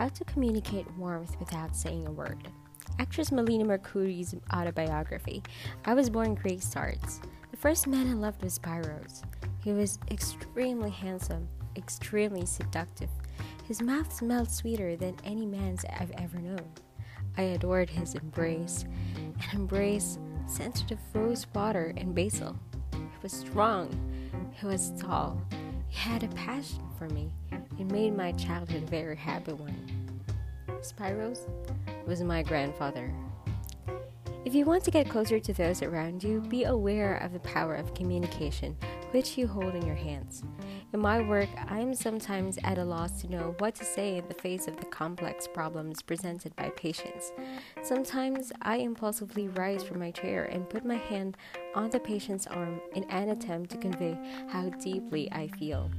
How to Communicate Warmth Without Saying a Word. Actress Melina Mercouri's autobiography. I was born Greg starts. The first man I loved was Spyros. He was extremely handsome, extremely seductive. His mouth smelled sweeter than any man's I've ever known. I adored his embrace. An embrace scented of rose water and basil. He was strong. He was tall. He had a passion for me. It made my childhood a very happy one. Spyros was my grandfather. If you want to get closer to those around you, be aware of the power of communication, which you hold in your hands. In my work, I am sometimes at a loss to know what to say in the face of the complex problems presented by patients. Sometimes I impulsively rise from my chair and put my hand on the patient's arm in an attempt to convey how deeply I feel.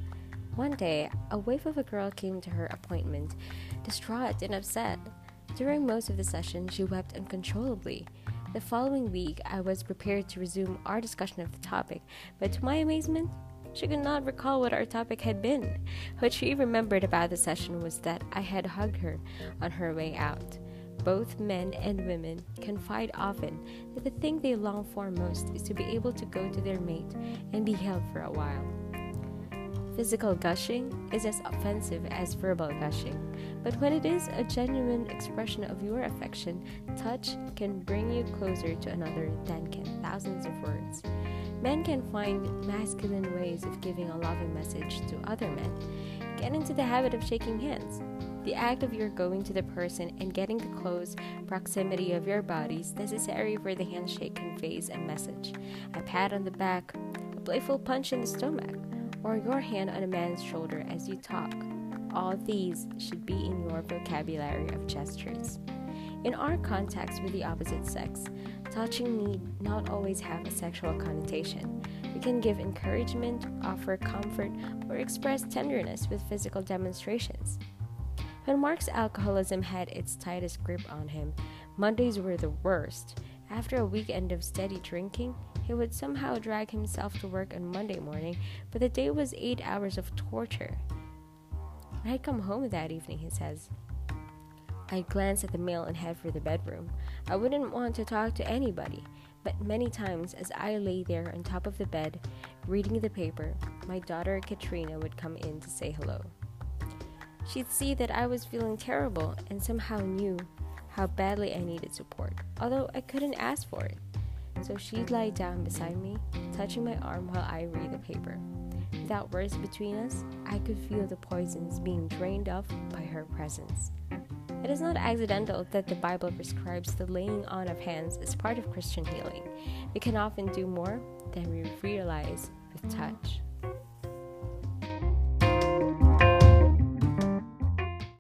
One day, a wife of a girl came to her appointment, distraught and upset. During most of the session, she wept uncontrollably. The following week, I was prepared to resume our discussion of the topic, but to my amazement, she could not recall what our topic had been. What she remembered about the session was that I had hugged her on her way out. Both men and women confide often that the thing they long for most is to be able to go to their mate and be held for a while. Physical gushing is as offensive as verbal gushing, but when it is a genuine expression of your affection, touch can bring you closer to another than can thousands of words. Men can find masculine ways of giving a loving message to other men. Get into the habit of shaking hands. The act of your going to the person and getting the close proximity of your bodies necessary for the handshake conveys a message. A pat on the back, a playful punch in the stomach, or your hand on a man's shoulder as you talk. All these should be in your vocabulary of gestures. In our contacts with the opposite sex, touching need not always have a sexual connotation. We can give encouragement, offer comfort, or express tenderness with physical demonstrations. When Mark's alcoholism had its tightest grip on him, Mondays were the worst. After a weekend of steady drinking, he would somehow drag himself to work on Monday morning, but the day was 8 hours of torture. When I come home that evening, he says, I glance at the mail and head for the bedroom. I wouldn't want to talk to anybody, but many times as I lay there on top of the bed, reading the paper, my daughter Katrina would come in to say hello. She'd see that I was feeling terrible and somehow knew how badly I needed support, although I couldn't ask for it. So she'd lie down beside me, touching my arm while I read the paper. Without words between us, I could feel the poisons being drained off by her presence. It is not accidental that the Bible prescribes the laying on of hands as part of Christian healing. We can often do more than we realize with touch.